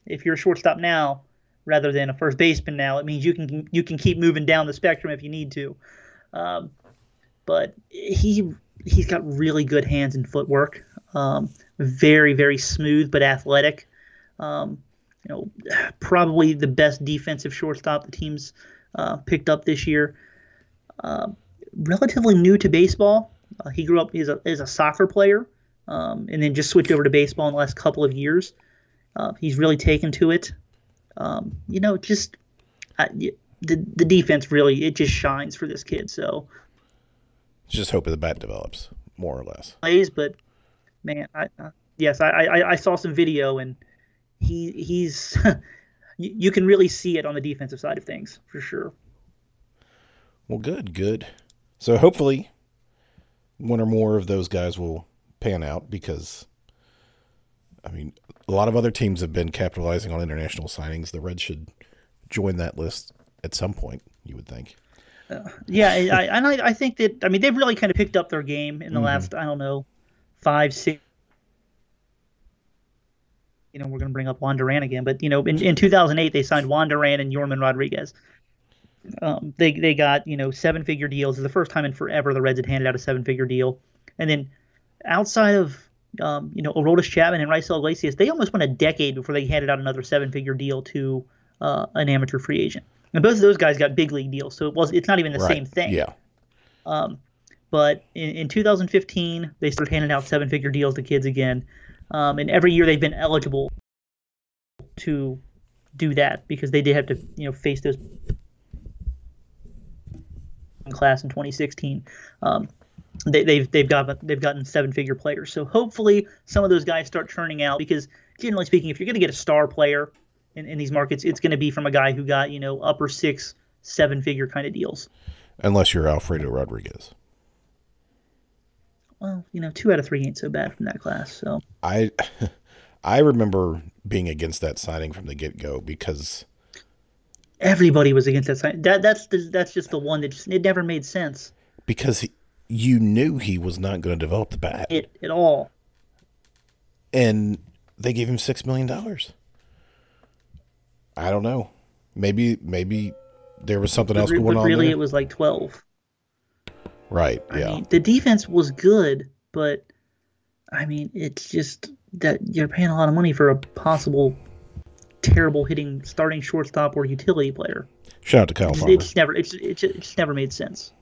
if you're a shortstop now, rather than a first baseman now, it means you can you can keep moving down the spectrum if you need to. Um, but he he's got really good hands and footwork. Um, very, very smooth, but athletic. Um, you know, probably the best defensive shortstop the team's uh, picked up this year. Uh, relatively new to baseball. Uh, he grew up as a, as a soccer player, um, and then just switched over to baseball in the last couple of years. Uh, he's really taken to it. Um, you know, just uh, the the defense really, it just shines for this kid. So, just hope the bat develops more or less. Plays, but. Man, I, uh, yes, I, I, I saw some video, and he he's you, you can really see it on the defensive side of things for sure. Well, good, good. So hopefully one or more of those guys will pan out because, I mean, a lot of other teams have been capitalizing on international signings. The Reds should join that list at some point, you would think. Uh, yeah, I, and I, I think that, I mean, they've really kind of picked up their game in the mm-hmm. last, I don't know, five, six. You know, we're going to bring up Juan Duran again, but, you know, in, in two thousand eight, they signed Juan Duran and Yorman Rodriguez. Um, they they got, you know, seven-figure deals. It's the first time in forever the Reds had handed out a seven-figure deal. And then outside of, um, you know, Aroldis Chapman and Raisel Iglesias, they almost went a decade before they handed out another seven-figure deal to uh, an amateur free agent. And both of those guys got big league deals, so it was it's not even the right. same thing. Yeah. Um, but in, in two thousand fifteen, they started handing out seven-figure deals to kids again. Um, and every year they've been eligible to do that because they did have to, you know, face those in class in twenty sixteen. Um, they, they've they've got they've gotten seven-figure players. So hopefully some of those guys start churning out because generally speaking, if you're going to get a star player in, in these markets, it's going to be from a guy who got, you know, upper six, seven-figure kind of deals. Unless you're Alfredo Rodriguez. Well, you know, two out of three ain't so bad from that class. So I, I remember being against that signing from the get-go because everybody was against that signing. That that's the, that's just the one that just, it never made sense. Because he, you knew he was not going to develop the bat it, at all, and they gave him six million dollars. I don't know. Maybe maybe there was something but, else going but on. Really, there. It was like twelve. Right, yeah. I mean, the defense was good, but, I mean, it's just that you're paying a lot of money for a possible terrible hitting starting shortstop or utility player. Shout out to Kyle Farmer. It's, it's never, it's, it's, it's just never made sense.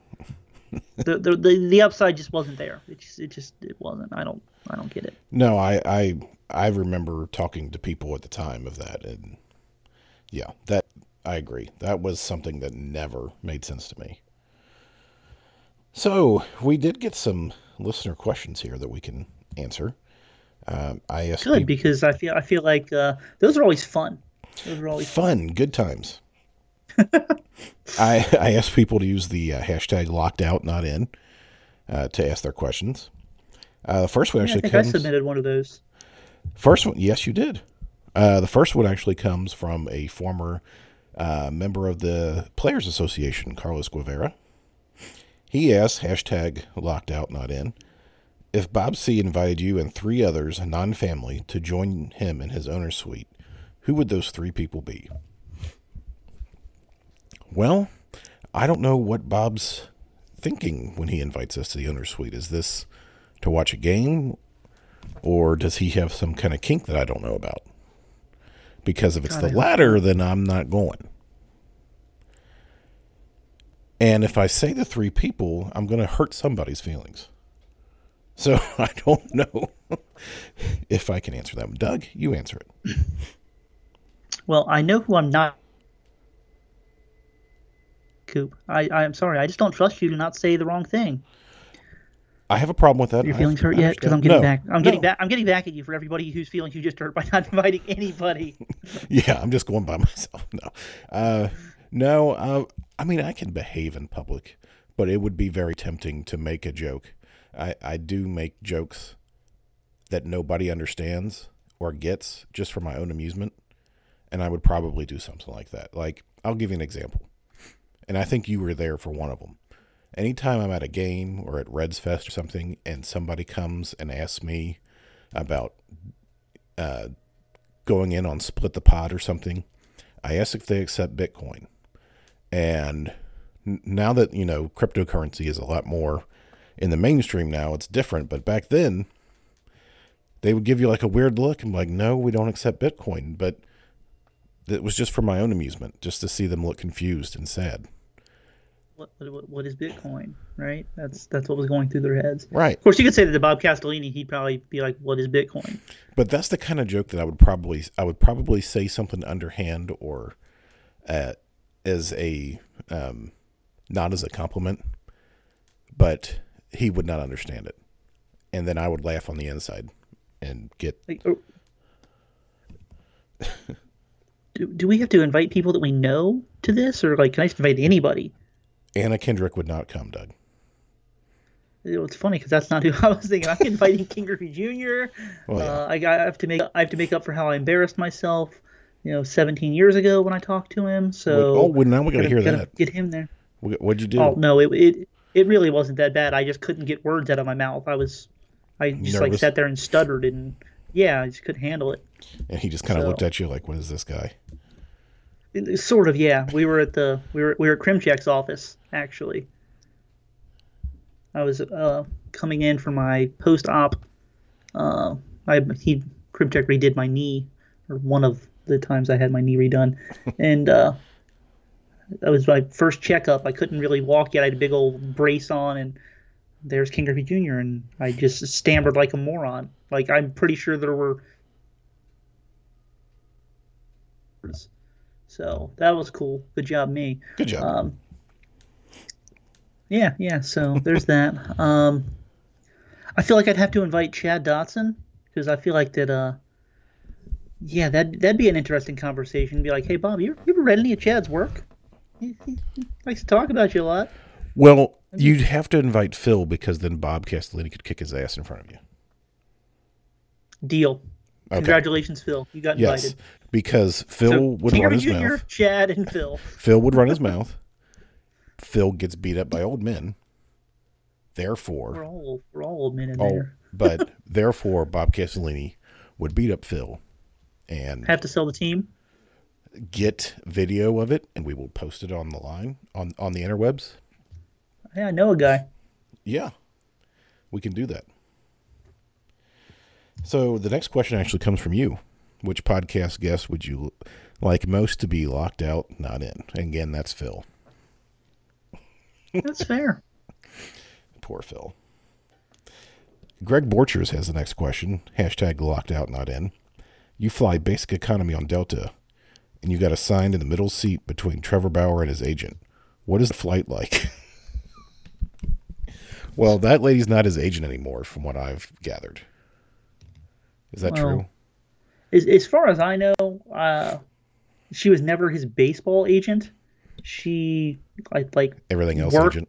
the, the the the upside just wasn't there. It just it just it wasn't. I don't I don't get it. No, I I, I remember talking to people at the time of that, and yeah, that I agree. That was something that never made sense to me. So we did get some listener questions here that we can answer. Um, I asked good people, because I feel I feel like uh, those are always fun. Those are always fun, fun. Good times. I I asked people to use the uh, hashtag locked out not in uh, to ask their questions. Uh, the first one yeah, actually I think comes. I submitted one of those. First one, yes, you did. Uh, the first one actually comes from a former uh, member of the Players Association, Carlos Guevara. He asks, hashtag locked out, not in, if Bob C. invited you and three others, non-family, to join him in his owner's suite, who would those three people be? Well, I don't know what Bob's thinking when he invites us to the owner's suite. Is this to watch a game, or does he have some kind of kink that I don't know about? Because if it's the latter, then I'm not going. And if I say the three people, I'm going to hurt somebody's feelings. So I don't know if I can answer that one. Doug, you answer it. Well, I know who I'm not. Coop, I, I'm sorry. I just don't trust you to not say the wrong thing. I have a problem with that. Your feelings I've, hurt yet? Because I'm getting no, back. I'm no. getting back. I'm getting back at you for everybody whose feelings you just hurt by not inviting anybody. Yeah, I'm just going by myself. No, uh, no. Uh, I mean, I can behave in public, but it would be very tempting to make a joke. I, I do make jokes that nobody understands or gets just for my own amusement, and I would probably do something like that. Like, I'll give you an example, and I think you were there for one of them. Anytime I'm at a game or at Reds Fest or something, and somebody comes and asks me about uh, going in on Split the Pod or something, I ask if they accept Bitcoin. And now that, you know, cryptocurrency is a lot more in the mainstream now, it's different. But back then, they would give you like a weird look and like, no, we don't accept Bitcoin. But it was just for my own amusement, just to see them look confused and sad. What what, what is Bitcoin, right? That's that's what was going through their heads. Right. Of course, you could say that to Bob Castellini, he'd probably be like, what is Bitcoin? But that's the kind of joke that I would probably, I would probably say something underhand or uh as a, um, not as a compliment, but he would not understand it. And then I would laugh on the inside and get. Like, oh. do, do we have to invite people that we know to this? Or like, can I just invite anybody? Anna Kendrick would not come, Doug. You know, it's funny because that's not who I was thinking. I'm inviting King Griffey Junior Oh, yeah. uh, I, I have to make I have to make up for how I embarrassed myself, you know, seventeen years ago when I talked to him. So oh, well, now we got to hear that. Get him there. What'd you do? Oh no, it it it really wasn't that bad. I just couldn't get words out of my mouth. I was, I just Nervous. like sat there and stuttered, and yeah, I just couldn't handle it. And he just kind of so. looked at you like, "What is this guy?" It, sort of, yeah. We were at the we were we were at Krimchak's office actually. I was uh, coming in for my post-op. Uh, I he Krimchak redid my knee, or one of the times I had my knee redone, and uh, that was my first checkup. I couldn't really walk yet. I had a big old brace on, and there's King Griffey Junior And I just stammered like a moron. Like I'm pretty sure there were. So that was cool. Good job, me. Good job. Um, Yeah, yeah, so there's that. Um, I feel like I'd have to invite Chad Dotson because I feel like that, uh, yeah, that'd, that'd be an interesting conversation. Be like, hey, Bob, you, you ever read any of Chad's work? He, he, he likes to talk about you a lot. Well, you'd have to invite Phil because then Bob Castellini could kick his ass in front of you. Deal. Okay. Congratulations, Phil. You got yes, invited. Because Phil so, would run his Junior, mouth. Chad and Phil. Phil would run his mouth. Phil gets beat up by old men. Therefore, we're all, we're all old men in oh, there. But therefore, Bob Castellini would beat up Phil and have to sell the team. Get video of it, and we will post it on the line on, on the interwebs. Yeah, I know a guy. Yeah, we can do that. So the next question actually comes from you. Which podcast guest would you like most to be locked out, not in? Again, that's Phil. That's fair. Poor Phil. Greg Borchers has the next question. Hashtag locked out, not in. You fly basic economy on Delta, and you got assigned in the middle seat between Trevor Bauer and his agent. What is the flight like? Well, that lady's not his agent anymore, from what I've gathered. Is that well, true? As, as far as I know, uh, she was never his baseball agent. She like, like everything else worked, agent.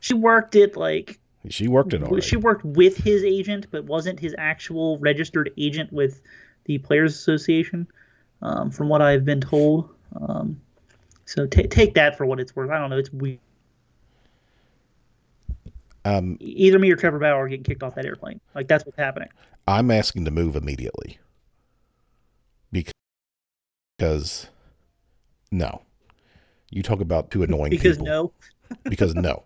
She worked it like she worked it all. Right. She worked with his agent, but wasn't his actual registered agent with the Players Association, um, from what I've been told. Um, so t- take that for what it's worth. I don't know. It's weird. Um, Either me or Trevor Bauer are getting kicked off that airplane. Like that's what's happening. I'm asking to move immediately because, because no. You talk about two annoying because people. Because no. Because no.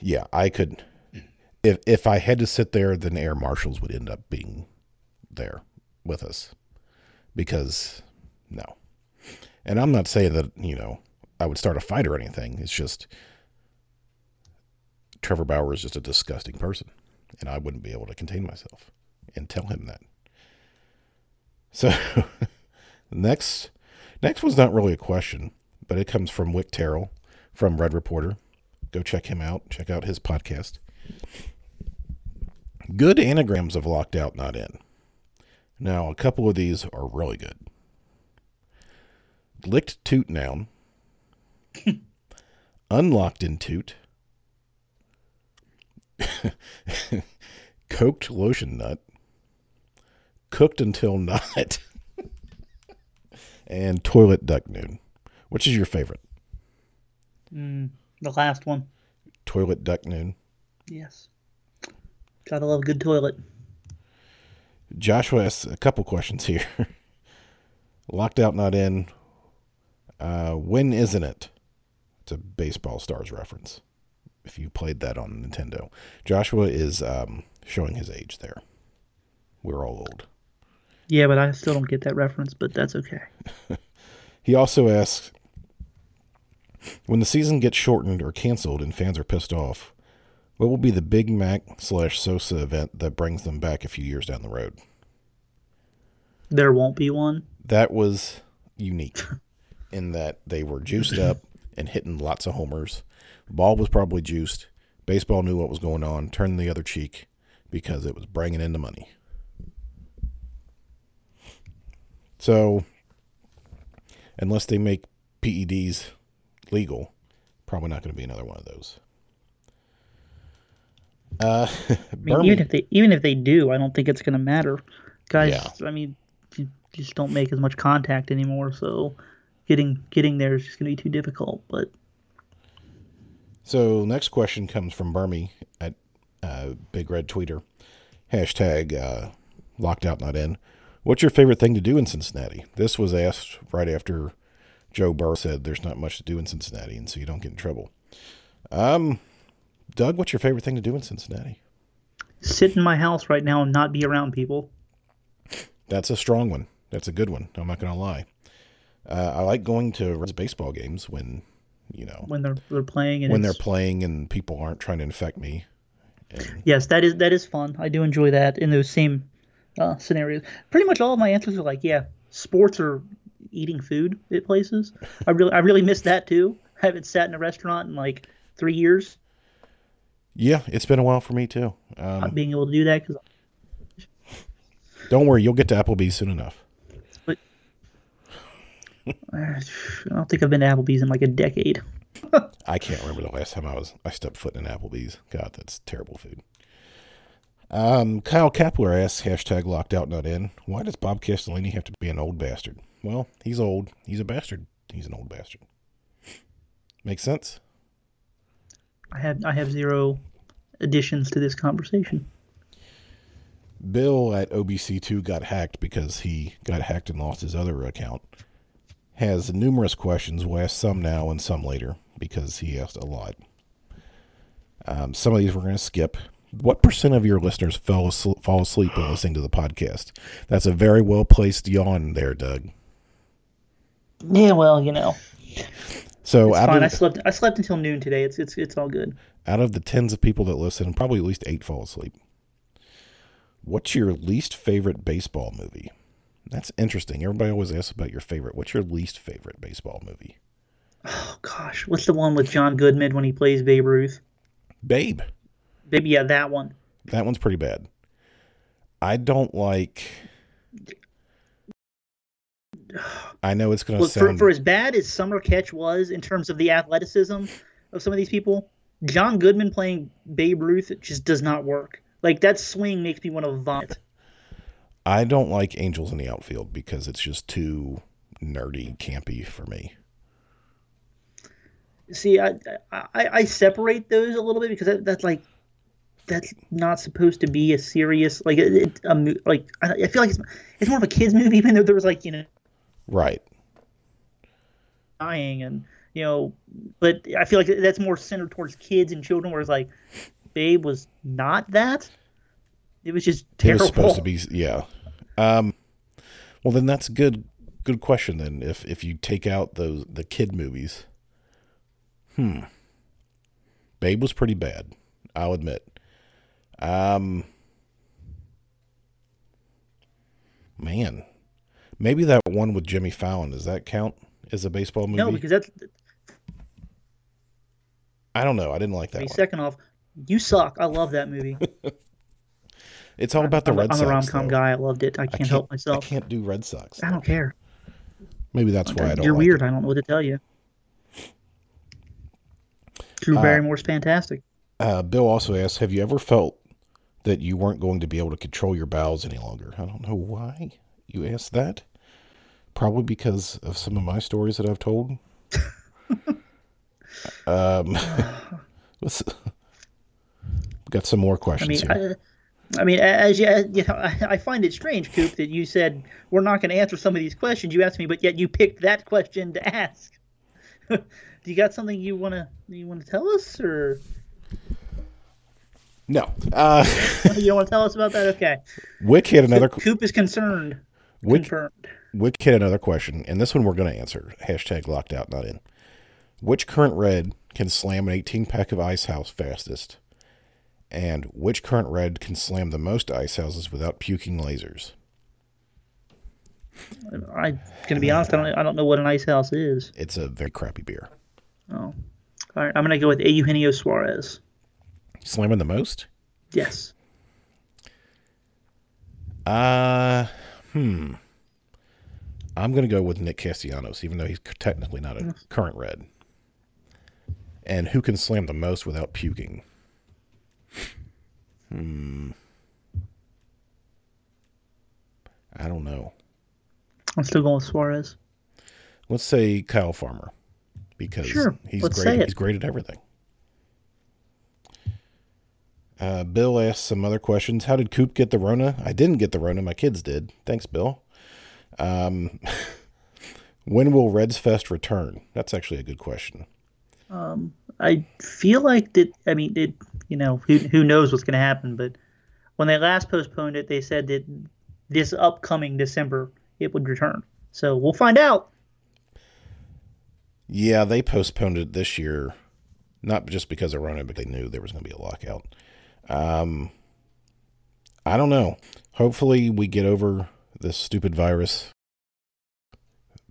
Yeah, I could. If if I had to sit there, then air marshals would end up being there with us. Because no. And I'm not saying that, you know, I would start a fight or anything. It's just Trevor Bauer is just a disgusting person. And I wouldn't be able to contain myself and tell him that. So next... Next one's not really a question, but it comes from Wick Terrell from Red Reporter. Go check him out. Check out his podcast. Good anagrams of locked out, not in. Now, a couple of these are really good. Licked toot noun. Unlocked in toot. Coked lotion nut. Cooked until not. And toilet duck noon. Which is your favorite? Mm, the last one. Toilet duck noon. Yes. Gotta love good toilet. Joshua asks a couple questions here. Locked out, not in. Uh, when isn't it? It's a baseball stars reference. If you played that on Nintendo. Joshua is um, showing his age there. We're all old. Yeah, but I still don't get that reference, but that's okay. He also asks, when the season gets shortened or canceled and fans are pissed off, what will be the Big Mac slash Sosa event that brings them back a few years down the road? There won't be one. That was unique in that they were juiced up and hitting lots of homers. Ball was probably juiced. Baseball knew what was going on, turned the other cheek because it was bringing in the money. So, unless they make P E Ds legal, probably not going to be another one of those. Uh, I mean, even if they even if they do, I don't think it's going to matter. Guys, yeah. I mean, you just don't make as much contact anymore, so getting getting there is just going to be too difficult. But so next question comes from Burmy at uh, Big Red Tweeter. Hashtag uh, locked out, not in. What's your favorite thing to do in Cincinnati? This was asked right after Joe Burrow said there's not much to do in Cincinnati, and so you don't get in trouble. Um, Doug, what's your favorite thing to do in Cincinnati? Sit in my house right now and not be around people. That's a strong one. That's a good one. I'm not going to lie. Uh, I like going to Reds baseball games when, you know, when they're they're playing and when they're playing and people aren't trying to infect me. And... Yes, that is that is fun. I do enjoy that in those same uh, scenarios. Pretty much all of my answers are like, yeah, sports or eating food at places. I really I really miss that too. I haven't sat in a restaurant in like three years. Yeah, it's been a while for me too. Um, not being able to do that because. Don't worry, you'll get to Applebee's soon enough. But I don't think I've been to Applebee's in like a decade. I can't remember the last time I was I stepped foot in Applebee's. God, that's terrible food. Um, Kyle Kapler asks, hashtag locked out not in, why does Bob Castellini have to be an old bastard? Well, he's old. He's a bastard. He's an old bastard. Makes sense? I have I have zero additions to this conversation. Bill at O B C two got hacked because he got hacked and lost his other account. Has numerous questions. We'll ask some now and some later because he asked a lot. Um, some of these we're going to skip. What percent of your listeners fell asleep, fall asleep when listening to the podcast? That's a very well-placed yawn there, Doug. Yeah, well, you know. So it's fine. Of, I slept I slept until noon today. It's, it's, it's all good. Out of the tens of people that listen, probably at least eight fall asleep. What's your least favorite baseball movie? That's interesting. Everybody always asks about your favorite. What's your least favorite baseball movie? Oh, gosh. What's the one with John Goodman when he plays Babe Ruth? Babe. Babe, yeah, that one. That one's pretty bad. I don't like... I know it's going to sound... For, for as bad as Summer Catch was in terms of the athleticism of some of these people, John Goodman playing Babe Ruth just does not work. Like, that swing makes me want to vomit. I don't like Angels in the Outfield because it's just too nerdy, campy for me. See, I I, I separate those a little bit because that, that's like that's not supposed to be a serious like it, a like I feel like it's it's more of a kids movie even though there was like you know right dying and you know but I feel like that's more centered towards kids and children where it's like. Babe was not that. It was just terrible. It was supposed to be, yeah. Um, well, then that's good. Good question. Then, if if you take out those the kid movies, hmm, Babe was pretty bad. I'll admit. Um, man, maybe that one with Jimmy Fallon, does that count as a baseball movie? No, because that's. I don't know. I didn't like that. One. Second off. You suck. I love that movie. It's all about the I'm, Red Sox. I'm a rom-com though. Guy. I loved it. I can't, I can't help myself. I can't do Red Sox. I don't care. Maybe that's why I don't like it. You're weird. I don't know what to tell you. Drew Barrymore's uh, fantastic. Uh, Bill also asks, have you ever felt that you weren't going to be able to control your bowels any longer? I don't know why you asked that. Probably because of some of my stories that I've told. um, what's... Got some more questions I mean, here. I, I mean, as you, you know, I, I find it strange, Coop, that you said we're not going to answer some of these questions you asked me, but yet you picked that question to ask. Do you got something you want to you want to tell us, or no? Uh... you don't want to tell us about that? Okay. Wick hit another. Coop is concerned. Wick, Confirmed. Wick hit another question, and this one we're going to answer. Hashtag locked out, not in. Which current Red can slam an eighteen pack of Ice House fastest? And which current Red can slam the most ice houses without puking lasers? I'm gonna be honest. I don't. I don't know what an ice house is. It's a very crappy beer. Oh, all right. I'm gonna go with Eugenio Suarez. Slamming the most? Yes. Uh, hmm. I'm gonna go with Nick Castellanos, even though he's technically not a current Red. And who can slam the most without puking? Hmm. I don't know. I'm still going with Suarez. Let's say Kyle Farmer because sure. he's Let's great. He's great at everything. Uh, Bill asks some other questions. How did Coop get the Rona? I didn't get the Rona. My kids did. Thanks, Bill. Um, when will Reds Fest return? That's actually a good question. Um, I feel like that. I mean, it, you know, who who knows what's going to happen? But when they last postponed it, they said that this upcoming December it would return. So we'll find out. Yeah, they postponed it this year, not just because of Rona, but they knew there was going to be a lockout. Um, I don't know. Hopefully we get over this stupid virus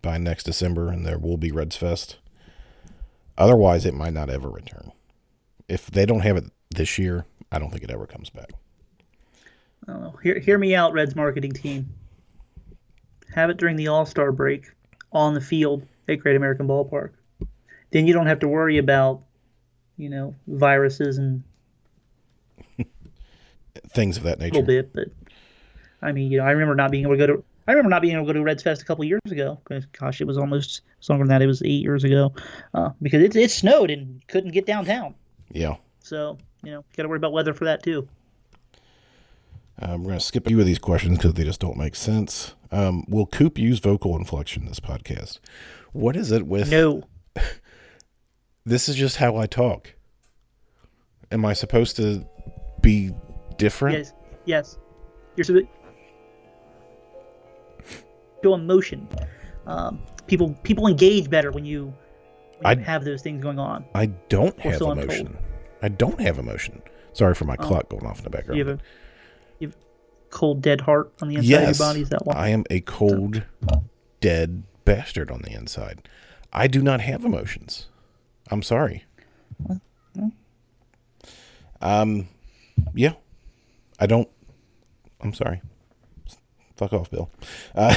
by next December and there will be Reds Fest. Otherwise, it might not ever return. If they don't have it this year, I don't think it ever comes back. Oh, hear, hear me out, Reds marketing team. Have it during the All-Star break on the field at Great American Ballpark. Then you don't have to worry about, you know, viruses and things of that nature. A little bit, but I mean, you know, I remember not being able to go to. I remember not being able to go to Reds Fest a couple of years ago. Gosh, it was almost it was longer than that. It was eight years ago uh, because it it snowed and couldn't get downtown. Yeah. So you know, got to worry about weather for that too. Um, we're going to skip a few of these questions because they just don't make sense. Um, will Coop use vocal inflection in this podcast? What is it with? No. This is just how I talk. Am I supposed to be different? Yes. Yes. You're supposed to emotion. Um, people people engage better when you, when I, you have those things going on. I don't have so emotion. Unfold. I don't have emotion. Sorry for my um, clock going off in the background. You have a, you have a cold, dead heart on the inside yes, of your body? Is that why? I am a cold, so. dead bastard on the inside. I do not have emotions. I'm sorry. Um, yeah, I don't. I'm sorry. Fuck off, Bill. Uh,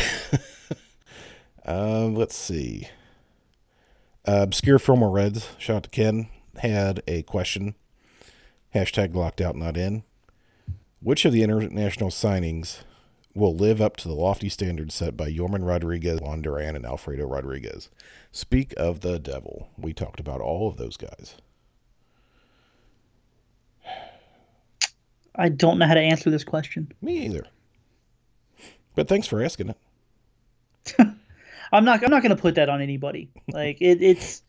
uh, let's see. Uh, obscure former Reds. Shout out to Ken. Had a question. Hashtag locked out, not in. Which of the international signings will live up to the lofty standards set by Yorman Rodriguez, Juan Duran, and Alfredo Rodriguez? Speak of the devil. We talked about all of those guys. I don't know how to answer this question. Me either. But thanks for asking it. I'm not I'm not going to put that on anybody. Like it, it's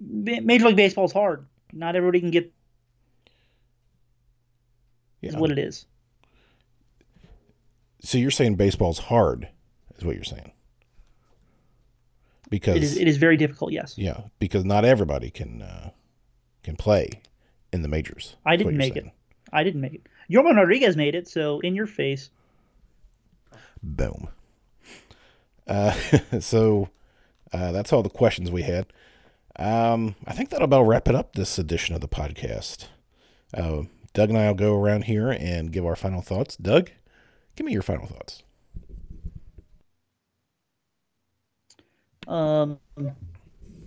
Major League Baseball is hard. Not everybody can get yeah, is what it is. So you're saying baseball's hard, is what you're saying? Because it is, it is very difficult. Yes. Yeah, because not everybody can uh, can play in the majors. I didn't make saying. it. I didn't make it. Yorman Rodriguez made it. So in your face. Boom. Uh, so uh, that's all the questions we had. Um, I think that'll about wrap it up this edition of the podcast. Uh, Doug and I will go around here and give our final thoughts. Doug. Give me your final thoughts. Um,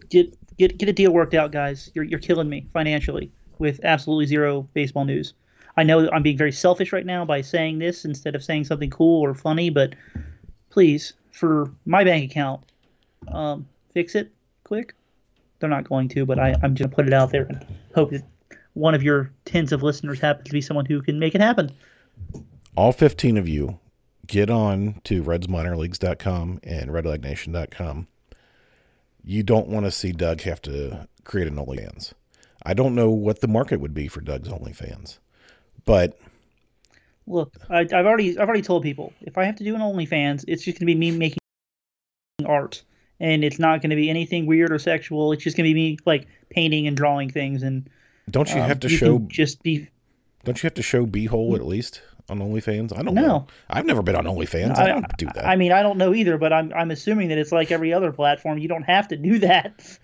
get get get a deal worked out, guys. You're you're killing me financially with absolutely zero baseball news. I know I'm being very selfish right now by saying this instead of saying something cool or funny, but please, for my bank account, um, fix it quick. They're not going to, but I, I'm just going to put it out there and hope that one of your tens of listeners happens to be someone who can make it happen. All fifteen of you, get on to reds minor leagues dot com and red leg nation dot com. You don't want to see Doug have to create an OnlyFans. I don't know what the market would be for Doug's OnlyFans, but look, I, I've already I've already told people if I have to do an OnlyFans, it's just going to be me making art, and it's not going to be anything weird or sexual. It's just going to be me like painting and drawing things. And don't you um, have to you show just be? Don't you have to show B-hole at least? On OnlyFans? I don't no. know. I've never been on OnlyFans. I, I don't do that. I mean, I don't know either, but I'm I'm assuming that it's like every other platform. You don't have to do that.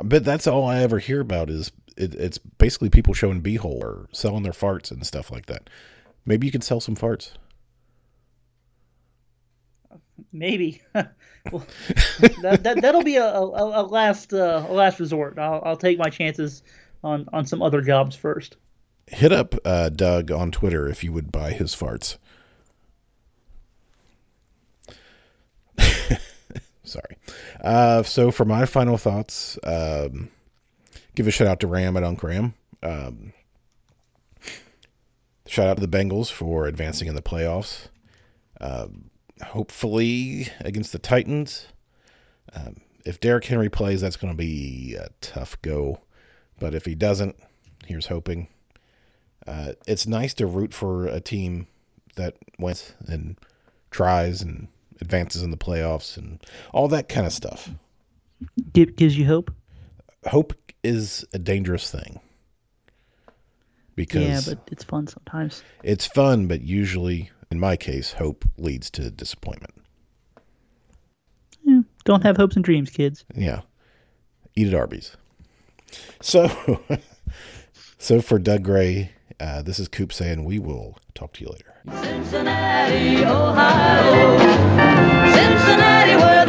But that's all I ever hear about is it, it's basically people showing B-hole or selling their farts and stuff like that. Maybe you could sell some farts. Maybe. Well, that, that, that'll be a, a, a last uh, a last resort. I'll, I'll take my chances on, on some other jobs first. hit up uh, Doug on Twitter if you would buy his farts. Sorry. Uh, so for my final thoughts, um, give a shout out to Ram at Unc Ram. Um, shout out to the Bengals for advancing in the playoffs. Uh, hopefully against the Titans. Um, if Derrick Henry plays, that's going to be a tough go. But if he doesn't, here's hoping. Uh, it's nice to root for a team that wins and tries and advances in the playoffs and all that kind of stuff. Give, gives you hope. Hope is a dangerous thing. Because yeah, but it's fun sometimes. It's fun, but usually, in my case, hope leads to disappointment. Yeah, don't have hopes and dreams, kids. Yeah. Eat at Arby's. So, so for Doug Gray, uh, this is Coop saying we will talk to you later. Cincinnati, Ohio. Cincinnati, Ohio.